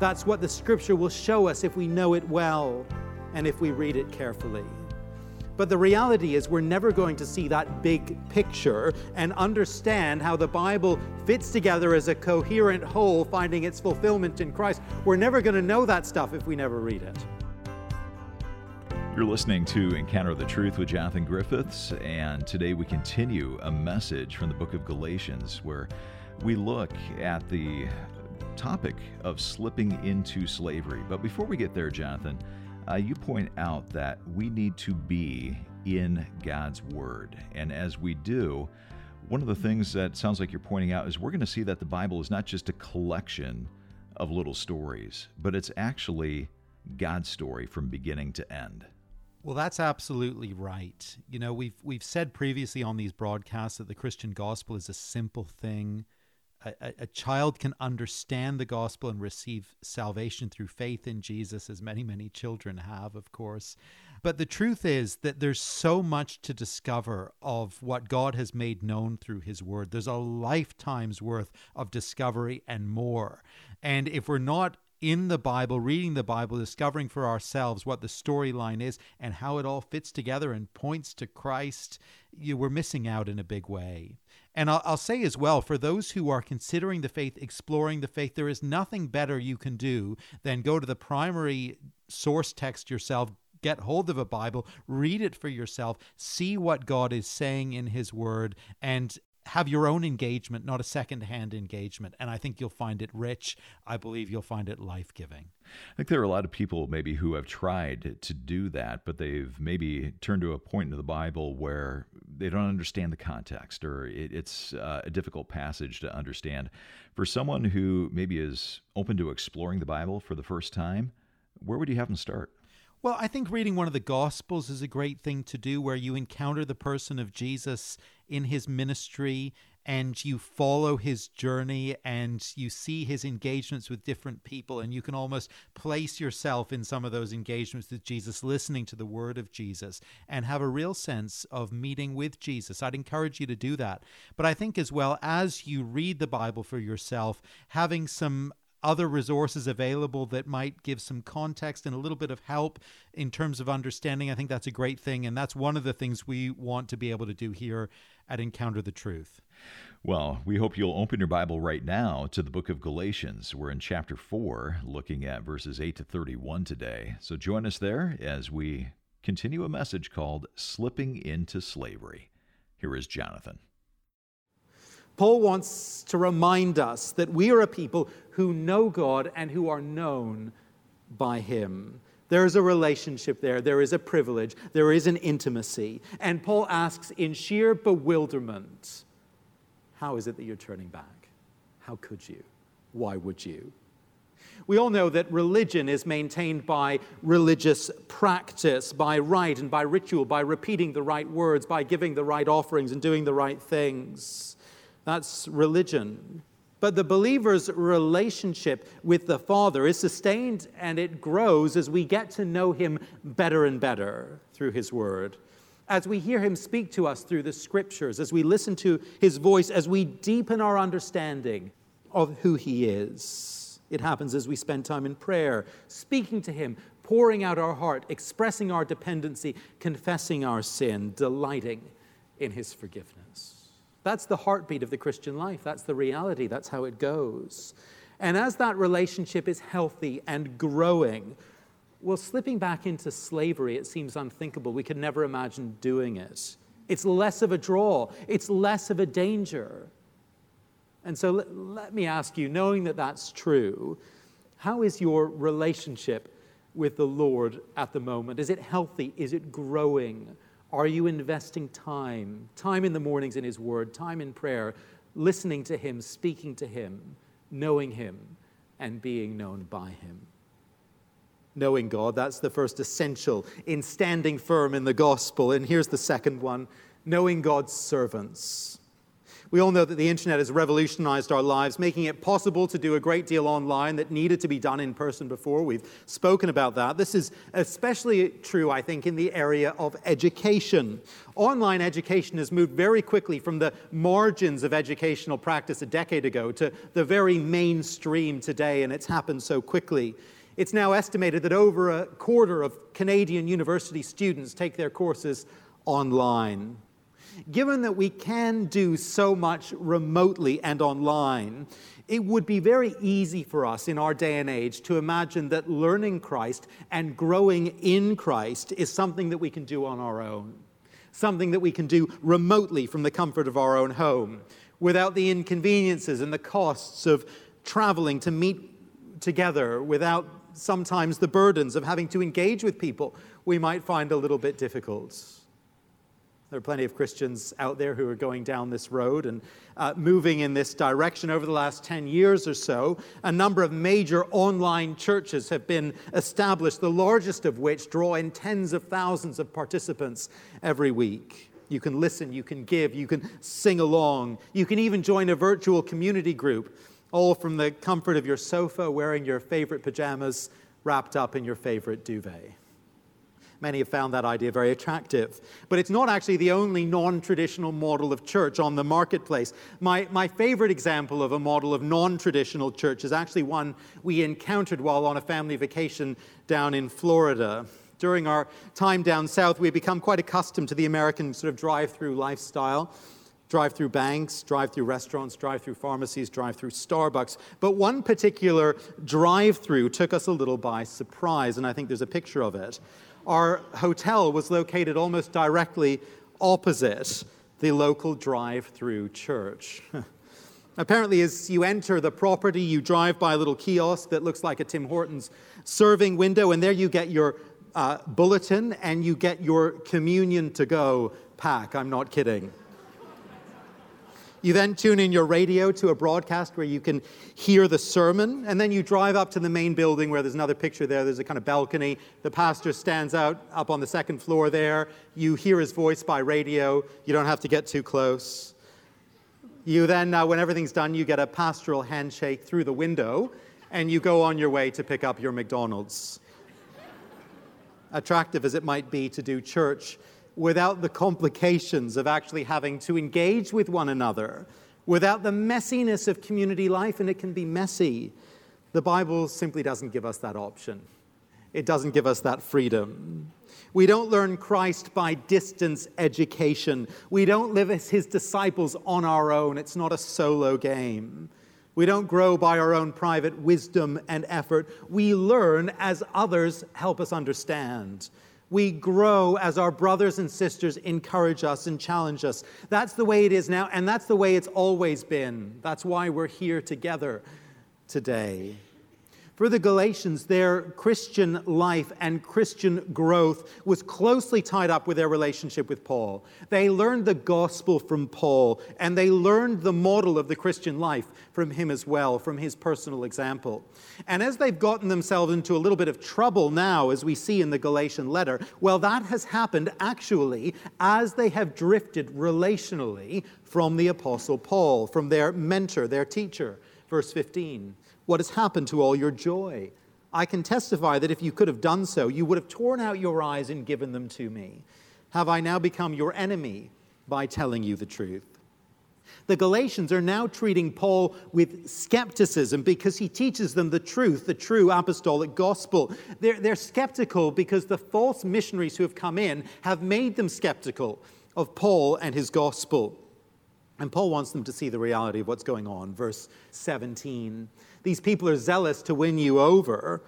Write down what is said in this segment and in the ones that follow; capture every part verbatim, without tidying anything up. That's what the Scripture will show us if we know it well and if we read it carefully. But the reality is we're never going to see that big picture and understand how the Bible fits together as a coherent whole, finding its fulfillment in Christ. We're never going to know that stuff if we never read it. You're listening to Encounter the Truth with Jonathan Griffiths, and today we continue a message from the book of Galatians where we look at the topic of slipping into slavery. But before we get there, Jonathan, Uh, you point out that we need to be in God's Word. And as we do, one of the things that sounds like you're pointing out is we're going to see that the Bible is not just a collection of little stories, but it's actually God's story from beginning to end. Well, that's absolutely right. You know, we've we've said previously on these broadcasts that the Christian gospel is a simple thing. A, a child can understand the gospel and receive salvation through faith in Jesus, as many, many children have, of course. But the truth is that there's so much to discover of what God has made known through His Word. There's a lifetime's worth of discovery and more. And if we're not in the Bible, reading the Bible, discovering for ourselves what the storyline is and how it all fits together and points to Christ, you we're missing out in a big way. And I'll, I'll say as well, for those who are considering the faith, exploring the faith, there is nothing better you can do than go to the primary source text yourself, get hold of a Bible, read it for yourself, see what God is saying in His Word, and have your own engagement, not a second-hand engagement. And I think you'll find it rich. I believe you'll find it life-giving. I think there are a lot of people maybe who have tried to do that, but they've maybe turned to a point in the Bible where they don't understand the context, or it, it's uh, a difficult passage to understand. For someone who maybe is open to exploring the Bible for the first time, where would you have them start? Well, I think reading one of the Gospels is a great thing to do, where you encounter the person of Jesus in His ministry and you follow His journey and you see His engagements with different people, and you can almost place yourself in some of those engagements with Jesus, listening to the word of Jesus, and have a real sense of meeting with Jesus. I'd encourage you to do that. But I think as well, as you read the Bible for yourself, having some other resources available that might give some context and a little bit of help in terms of understanding, I think that's a great thing. And that's one of the things we want to be able to do here at Encounter the Truth. Well, we hope you'll open your Bible right now to the book of Galatians. We're in chapter four, looking at verses eight to thirty-one today. So join us there as we continue a message called Slipping into Slavery. Here is Jonathan. Paul wants to remind us that we are a people who know God and who are known by Him. There is a relationship there. There is a privilege. There is an intimacy. And Paul asks in sheer bewilderment, how is it that you're turning back? How could you? Why would you? We all know that religion is maintained by religious practice, by rite and by ritual, by repeating the right words, by giving the right offerings and doing the right things. That's religion. But the believer's relationship with the Father is sustained and it grows as we get to know Him better and better through His Word, as we hear Him speak to us through the Scriptures, as we listen to His voice, as we deepen our understanding of who He is. It happens as we spend time in prayer, speaking to Him, pouring out our heart, expressing our dependency, confessing our sin, delighting in His forgiveness. That's the heartbeat of the Christian life. That's the reality. That's how it goes. And as that relationship is healthy and growing, well, slipping back into slavery, it seems unthinkable. We could never imagine doing it. It's less of a draw. It's less of a danger. And so let, let me ask you, knowing that that's true, how is your relationship with the Lord at the moment? Is it healthy? Is it growing? Are you investing time, time in the mornings in His Word, time in prayer, listening to Him, speaking to Him, knowing Him, and being known by Him? Knowing God, that's the first essential in standing firm in the gospel. And here's the second one, knowing God's servants. We all know that the internet has revolutionized our lives, making it possible to do a great deal online that needed to be done in person before. We've spoken about that. This is especially true, I think, in the area of education. Online education has moved very quickly from the margins of educational practice a decade ago to the very mainstream today, and it's happened so quickly. It's now estimated that over a quarter of Canadian university students take their courses online. Given that we can do so much remotely and online, it would be very easy for us in our day and age to imagine that learning Christ and growing in Christ is something that we can do on our own, something that we can do remotely from the comfort of our own home, without the inconveniences and the costs of traveling to meet together, without sometimes the burdens of having to engage with people we might find a little bit difficult. There are plenty of Christians out there who are going down this road and uh, moving in this direction. Over the last ten years or so, a number of major online churches have been established, the largest of which draw in tens of thousands of participants every week. You can listen, you can give, you can sing along, you can even join a virtual community group, all from the comfort of your sofa, wearing your favorite pajamas, wrapped up in your favorite duvet. Many have found that idea very attractive. But it's not actually the only non-traditional model of church on the marketplace. My, my favorite example of a model of non-traditional church is actually one we encountered while on a family vacation down in Florida. During our time down south, we become quite accustomed to the American sort of drive-through lifestyle. Drive-through banks, drive-through restaurants, drive-through pharmacies, drive-through Starbucks. But one particular drive-through took us a little by surprise, and I think there's a picture of it. Our hotel was located almost directly opposite the local drive-through church. Apparently, as you enter the property, you drive by a little kiosk that looks like a Tim Hortons serving window, and there you get your uh, bulletin and you get your communion to go pack. I'm not kidding. You then tune in your radio to a broadcast where you can hear the sermon, and then you drive up to the main building where there's another picture there. There's a kind of balcony. The pastor stands out up on the second floor there. You hear his voice by radio. You don't have to get too close. You then, uh, when everything's done, you get a pastoral handshake through the window, and you go on your way to pick up your McDonald's. Attractive as it might be to do church without the complications of actually having to engage with one another, without the messiness of community life, and it can be messy. The Bible simply doesn't give us that option. It doesn't give us that freedom. We don't learn Christ by distance education. We don't live as his disciples on our own. It's not a solo game. We don't grow by our own private wisdom and effort. We learn as others help us understand. We grow as our brothers and sisters encourage us and challenge us. That's the way it is now, and that's the way it's always been. That's why we're here together today. For the Galatians, their Christian life and Christian growth was closely tied up with their relationship with Paul. They learned the gospel from Paul, and they learned the model of the Christian life from him as well, from his personal example. And as they've gotten themselves into a little bit of trouble now, as we see in the Galatian letter, well, that has happened actually as they have drifted relationally from the Apostle Paul, from their mentor, their teacher. Verse fifteen. What has happened to all your joy? I can testify that if you could have done so, you would have torn out your eyes and given them to me. Have I now become your enemy by telling you the truth? The Galatians are now treating Paul with skepticism because he teaches them the truth, the true apostolic gospel. They're, they're skeptical because the false missionaries who have come in have made them skeptical of Paul and his gospel. And Paul wants them to see the reality of what's going on. Verse seventeen. These people are zealous to win you over,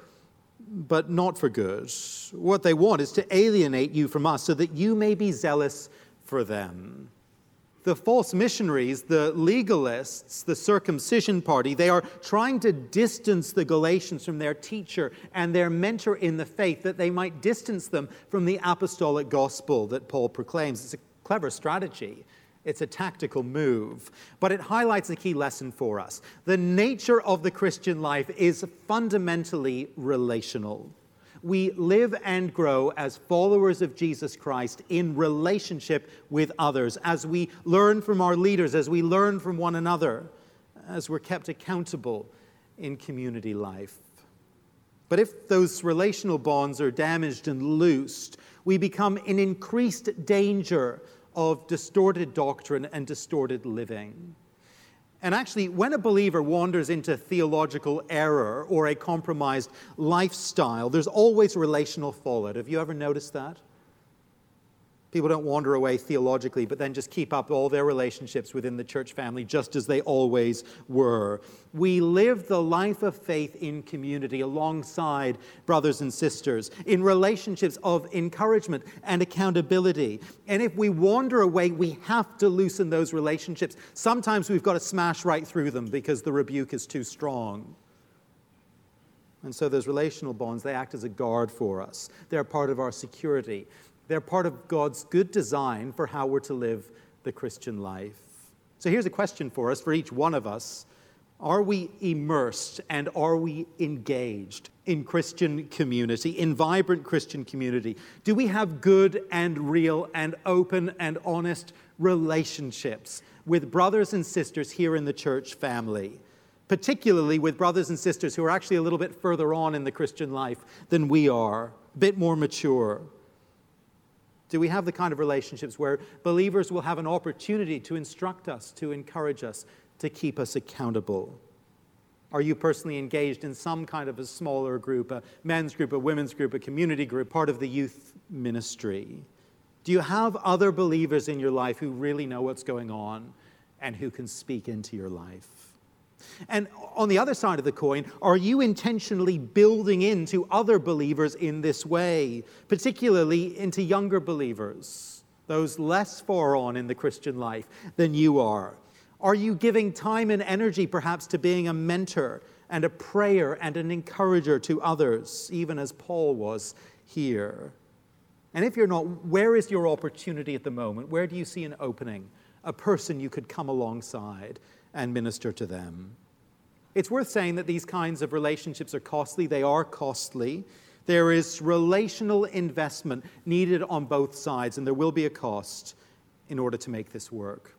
but not for good. What they want is to alienate you from us so that you may be zealous for them. The false missionaries, the legalists, the circumcision party, they are trying to distance the Galatians from their teacher and their mentor in the faith, that they might distance them from the apostolic gospel that Paul proclaims. It's a clever strategy. It's a tactical move, but it highlights a key lesson for us. The nature of the Christian life is fundamentally relational. we live and grow as followers of Jesus Christ in relationship with others, as we learn from our leaders, as we learn from one another, as we're kept accountable in community life. But if those relational bonds are damaged and loosed, we become in increased danger of distorted doctrine and distorted living. And actually, when a believer wanders into theological error or a compromised lifestyle, there's always relational fallout. Have you ever noticed that? People don't wander away theologically, but then just keep up all their relationships within the church family just as they always were. We live the life of faith in community alongside brothers and sisters, in relationships of encouragement and accountability. And if we wander away, we have to loosen those relationships. Sometimes we've got to smash right through them because the rebuke is too strong. And so those relational bonds, they act as a guard for us. They're part of our security. They're part of God's good design for how we're to live the Christian life. So here's a question for us, for each one of us. Are we immersed and are we engaged in Christian community, in vibrant Christian community? Do we have good and real and open and honest relationships with brothers and sisters here in the church family? Particularly with brothers and sisters who are actually a little bit further on in the Christian life than we are, a bit more mature. Do we have the kind of relationships where believers will have an opportunity to instruct us, to encourage us, to keep us accountable? Are you personally engaged in some kind of a smaller group, a men's group, a women's group, a community group, part of the youth ministry? Do you have other believers in your life who really know what's going on and who can speak into your life? And on the other side of the coin, are you intentionally building into other believers in this way, particularly into younger believers, those less far on in the Christian life than you are? Are you giving time and energy perhaps to being a mentor and a prayer and an encourager to others, even as Paul was here? And if you're not, where is your opportunity at the moment? Where do you see an opening, a person you could come alongside and minister to them? It's worth saying that these kinds of relationships are costly. They are costly. There is relational investment needed on both sides, and there will be a cost in order to make this work.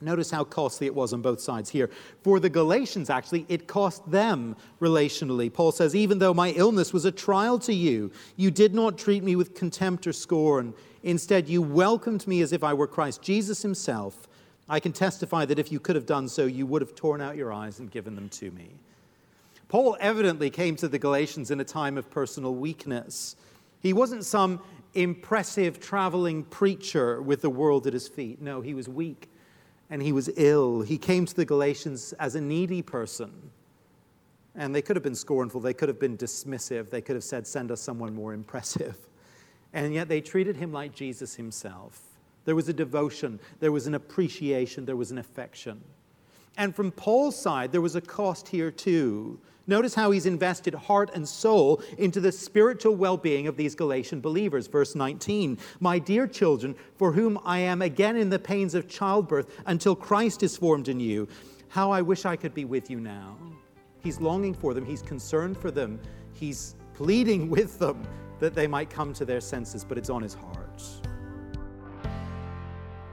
Notice how costly it was on both sides here. For the Galatians, actually, it cost them relationally. Paul says, even though my illness was a trial to you, you did not treat me with contempt or scorn. Instead, you welcomed me as if I were Christ Jesus himself. I can testify that if you could have done so, you would have torn out your eyes and given them to me. Paul evidently came to the Galatians in a time of personal weakness. He wasn't some impressive traveling preacher with the world at his feet. No, he was weak and he was ill. He came to the Galatians as a needy person. And they could have been scornful. They could have been dismissive. They could have said, send us someone more impressive. And yet they treated him like Jesus himself. There was a devotion, there was an appreciation, there was an affection. And from Paul's side, there was a cost here too. Notice how he's invested heart and soul into the spiritual well-being of these Galatian believers. Verse nineteen, my dear children, for whom I am again in the pains of childbirth until Christ is formed in you, how I wish I could be with you now. He's longing for them, he's concerned for them, he's pleading with them that they might come to their senses, but it's on his heart.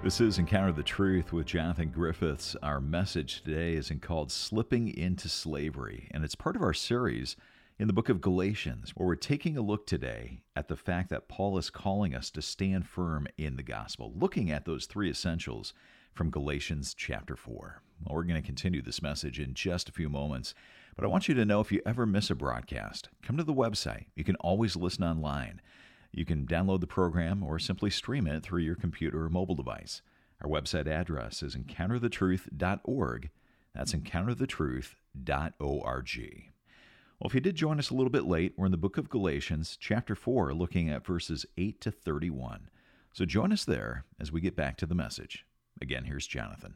This is Encounter the Truth with Jonathan Griffiths. Our message today is called Slipping into Slavery, and it's part of our series in the book of Galatians, where we're taking a look today at the fact that Paul is calling us to stand firm in the gospel, looking at those three essentials from Galatians chapter four. Well, we're going to continue this message in just a few moments, but I want you to know if you ever miss a broadcast, come to the website. You can always listen online. You can download the program or simply stream it through your computer or mobile device. Our website address is encounter the truth dot org. That's encounter the truth dot org. Well, if you did join us a little bit late, we're in the book of Galatians, chapter four, looking at verses eight to thirty-one. So join us there as we get back to the message. Again, here's Jonathan.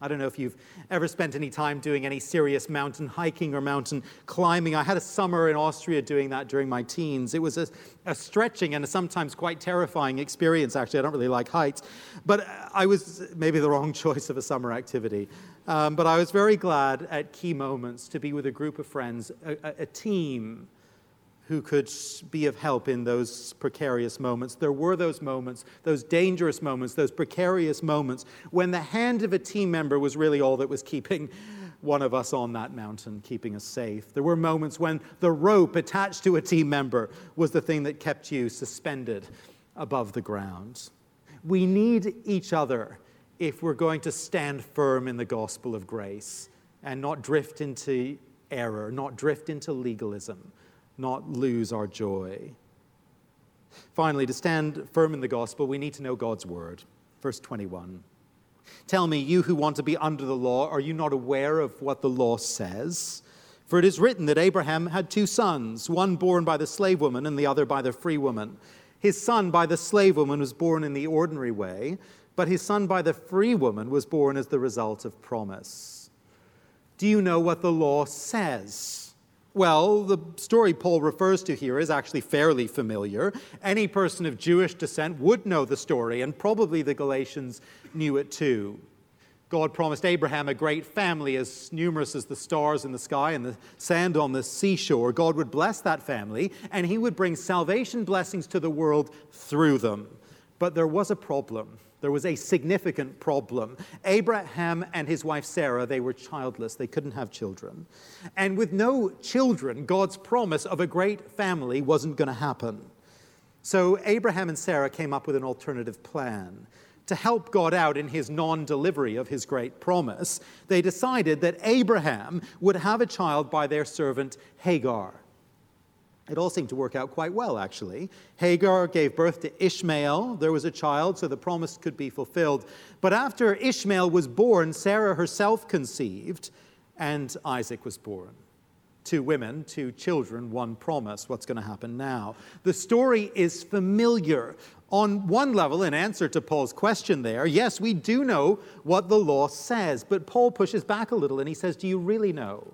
I don't know if you've ever spent any time doing any serious mountain hiking or mountain climbing. I had a summer in Austria doing that during my teens. It was a, a stretching and a sometimes quite terrifying experience, actually. I don't really like heights. But I was maybe the wrong choice of a summer activity. Um, but I was very glad at key moments to be with a group of friends, a, a team who could be of help in those precarious moments. There were those moments, those dangerous moments, those precarious moments when the hand of a team member was really all that was keeping one of us on that mountain, keeping us safe. There were moments when the rope attached to a team member was the thing that kept you suspended above the ground. We need each other if we're going to stand firm in the gospel of grace and not drift into error, not drift into legalism, not lose our joy. Finally, to stand firm in the gospel, we need to know God's word. Verse twenty-one. Tell me, you who want to be under the law, are you not aware of what the law says? For it is written that Abraham had two sons, one born by the slave woman and the other by the free woman. His son by the slave woman was born in the ordinary way, but his son by the free woman was born as the result of promise. Do you know what the law says? Well, the story Paul refers to here is actually fairly familiar. Any person of Jewish descent would know the story, and probably the Galatians knew it too. God promised Abraham a great family as numerous as the stars in the sky and the sand on the seashore. God would bless that family, and he would bring salvation blessings to the world through them. But there was a problem. There was a significant problem. Abraham and his wife Sarah, they were childless. They couldn't have children. And with no children, God's promise of a great family wasn't going to happen. So Abraham and Sarah came up with an alternative plan. To help God out in his non-delivery of his great promise, they decided that Abraham would have a child by their servant Hagar. It all seemed to work out quite well, actually. Hagar gave birth to Ishmael. There was a child, so the promise could be fulfilled. But after Ishmael was born, Sarah herself conceived, and Isaac was born. Two women, two children, one promise. What's going to happen now? The story is familiar. On one level, in answer to Paul's question there, yes, we do know what the law says, but Paul pushes back a little and he says, do you really know?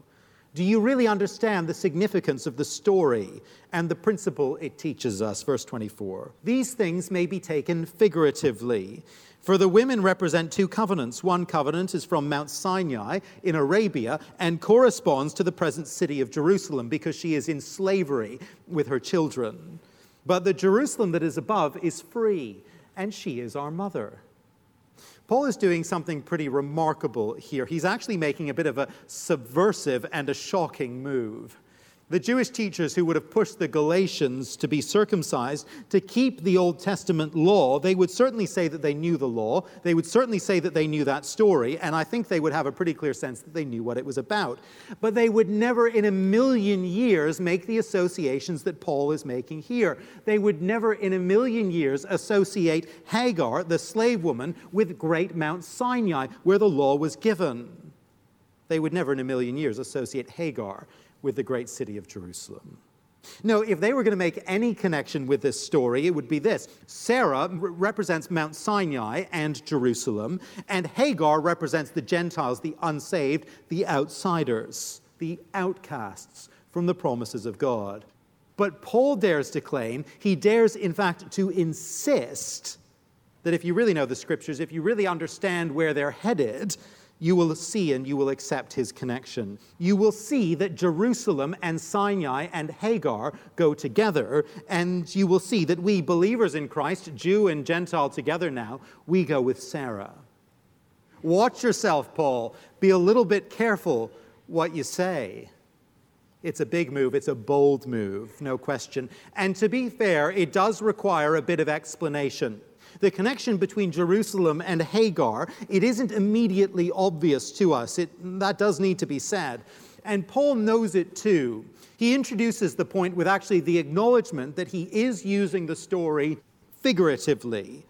Do you really understand the significance of the story and the principle it teaches us? Verse twenty-four, these things may be taken figuratively. For the women represent two covenants. One covenant is from Mount Sinai in Arabia and corresponds to the present city of Jerusalem because she is in slavery with her children. But the Jerusalem that is above is free, and she is our mother. Paul is doing something pretty remarkable here. He's actually making a bit of a subversive and a shocking move. The Jewish teachers who would have pushed the Galatians to be circumcised, to keep the Old Testament law, they would certainly say that they knew the law. They would certainly say that they knew that story, and I think they would have a pretty clear sense that they knew what it was about. But they would never in a million years make the associations that Paul is making here. They would never in a million years associate Hagar, the slave woman, with great Mount Sinai, where the law was given. They would never in a million years associate Hagar with the great city of Jerusalem. No, if they were going to make any connection with this story, it would be this. Sarah re- represents Mount Sinai and Jerusalem, and Hagar represents the Gentiles, the unsaved, the outsiders, the outcasts from the promises of God. But Paul dares to claim, he dares in fact to insist that if you really know the scriptures, if you really understand where they're headed, you will see and you will accept his connection. You will see that Jerusalem and Sinai and Hagar go together, and you will see that we believers in Christ, Jew and Gentile together now, we go with Sarah. Watch yourself, Paul. Be a little bit careful what you say. It's a big move. It's a bold move, no question. And to be fair, it does require a bit of explanation. The connection between Jerusalem and Hagar, it isn't immediately obvious to us. It, that does need to be said. And Paul knows it too. He introduces the point with actually the acknowledgement that he is using the story figuratively.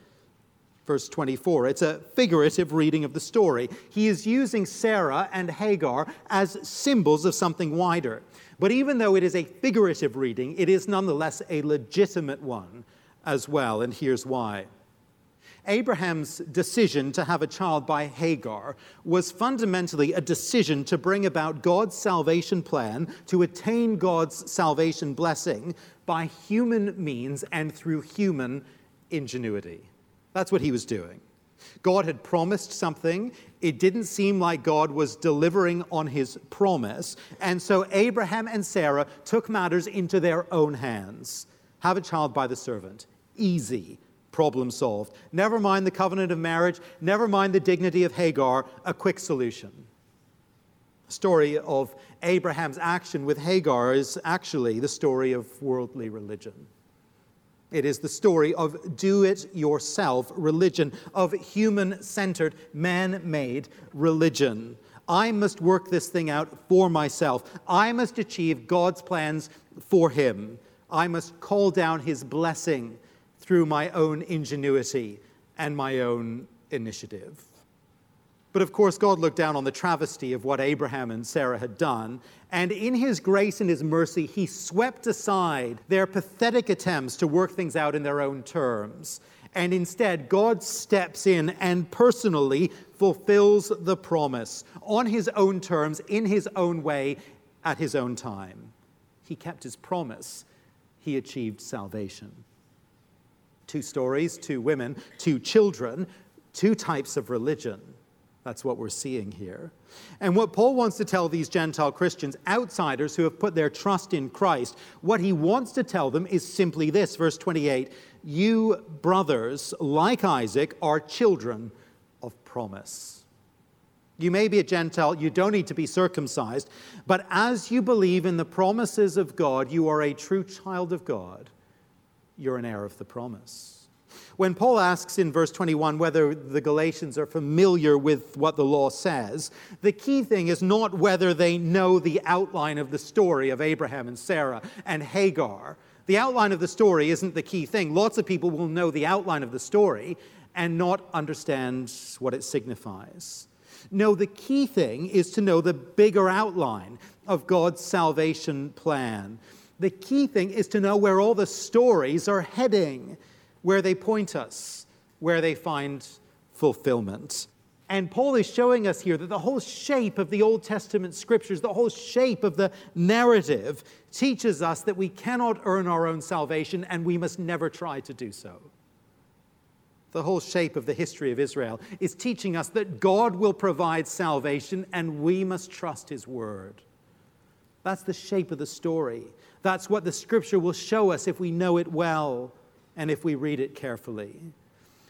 Verse twenty-four, it's a figurative reading of the story. He is using Sarah and Hagar as symbols of something wider. But even though it is a figurative reading, it is nonetheless a legitimate one as well. And here's why. Abraham's decision to have a child by Hagar was fundamentally a decision to bring about God's salvation plan, to attain God's salvation blessing by human means and through human ingenuity. That's what he was doing. God had promised something. It didn't seem like God was delivering on his promise. And so Abraham and Sarah took matters into their own hands. Have a child by the servant. Easy. Problem solved. Never mind the covenant of marriage. Never mind the dignity of Hagar. A quick solution. The story of Abraham's action with Hagar is actually the story of worldly religion. It is the story of do-it-yourself religion, of human-centered, man-made religion. I must work this thing out for myself. I must achieve God's plans for him. I must call down his blessing through my own ingenuity and my own initiative. But of course, God looked down on the travesty of what Abraham and Sarah had done, and in his grace and his mercy, he swept aside their pathetic attempts to work things out in their own terms. And instead, God steps in and personally fulfills the promise on his own terms, in his own way, at his own time. He kept his promise. He achieved salvation. Two stories, two women, two children, two types of religion. That's what we're seeing here. And what Paul wants to tell these Gentile Christians, outsiders who have put their trust in Christ, what he wants to tell them is simply this, verse twenty-eight, you brothers, like Isaac, are children of promise. You may be a Gentile, you don't need to be circumcised, but as you believe in the promises of God, you are a true child of God. You're an heir of the promise. When Paul asks in verse twenty-one whether the Galatians are familiar with what the law says, the key thing is not whether they know the outline of the story of Abraham and Sarah and Hagar. The outline of the story isn't the key thing. Lots of people will know the outline of the story and not understand what it signifies. No, the key thing is to know the bigger outline of God's salvation plan. The key thing is to know where all the stories are heading, where they point us, where they find fulfillment. And Paul is showing us here that the whole shape of the Old Testament scriptures, the whole shape of the narrative, teaches us that we cannot earn our own salvation and we must never try to do so. The whole shape of the history of Israel is teaching us that God will provide salvation and we must trust his word. That's the shape of the story. That's what the scripture will show us if we know it well. And if we read it carefully.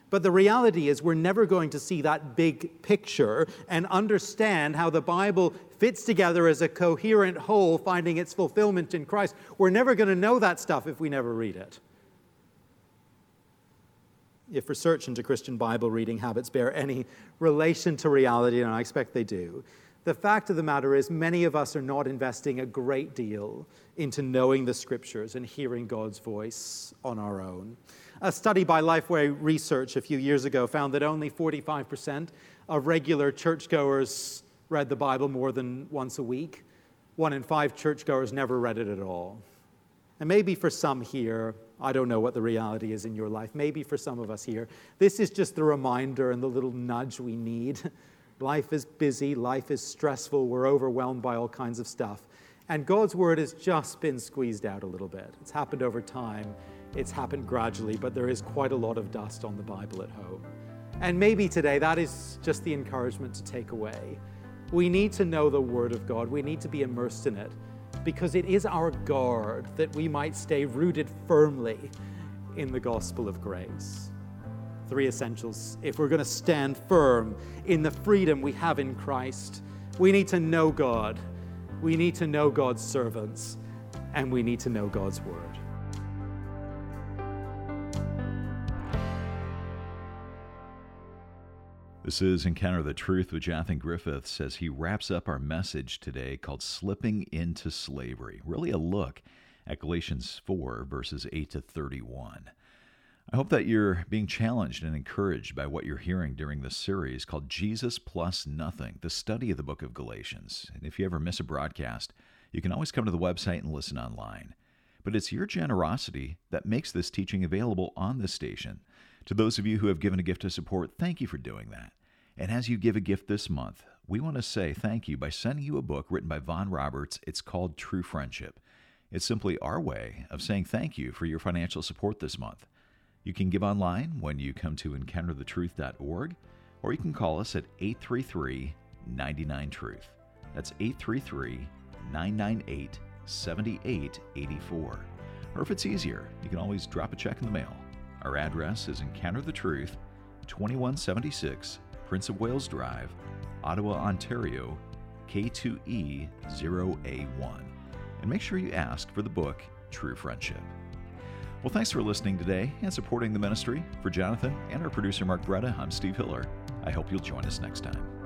But the reality is we're never going to see that big picture and understand how the Bible fits together as a coherent whole, finding its fulfillment in Christ. We're never going to know that stuff if we never read it. If research into Christian Bible reading habits bear any relation to reality, and I expect they do, the fact of the matter is many of us are not investing a great deal into knowing the scriptures and hearing God's voice on our own. A study by LifeWay Research a few years ago found that only forty-five percent of regular churchgoers read the Bible more than once a week. One in five churchgoers never read it at all. And maybe for some here, I don't know what the reality is in your life, maybe for some of us here, this is just the reminder and the little nudge we need. Life is busy, life is stressful, we're overwhelmed by all kinds of stuff. And God's word has just been squeezed out a little bit. It's happened over time, it's happened gradually, but there is quite a lot of dust on the Bible at home. And maybe today that is just the encouragement to take away. We need to know the word of God, we need to be immersed in it, because it is our guard that we might stay rooted firmly in the gospel of grace. Three essentials. If we're going to stand firm in the freedom we have in Christ, we need to know God, we need to know God's servants, and we need to know God's word. This is Encounter the Truth with Jonathan Griffiths as he wraps up our message today called Slipping into Slavery. Really a look at Galatians four, verses eight to thirty-one. I hope that you're being challenged and encouraged by what you're hearing during this series called Jesus Plus Nothing, the study of the book of Galatians. And if you ever miss a broadcast, you can always come to the website and listen online. But it's your generosity that makes this teaching available on this station. To those of you who have given a gift to support, thank you for doing that. And as you give a gift this month, we want to say thank you by sending you a book written by Vaughn Roberts. It's called True Friendship. It's simply our way of saying thank you for your financial support this month. You can give online when you come to encounter the truth dot org, or you can call us at eight three three, nine nine, TRUTH. That's eight three three, nine nine eight, seven eight eight four. Or if it's easier, you can always drop a check in the mail. Our address is Encounter the Truth, twenty-one seventy-six Prince of Wales Drive, Ottawa, Ontario, K two E zero A one. And make sure you ask for the book, True Friendship. Well, thanks for listening today and supporting the ministry. For Jonathan and our producer, Mark Breda, I'm Steve Hiller. I hope you'll join us next time.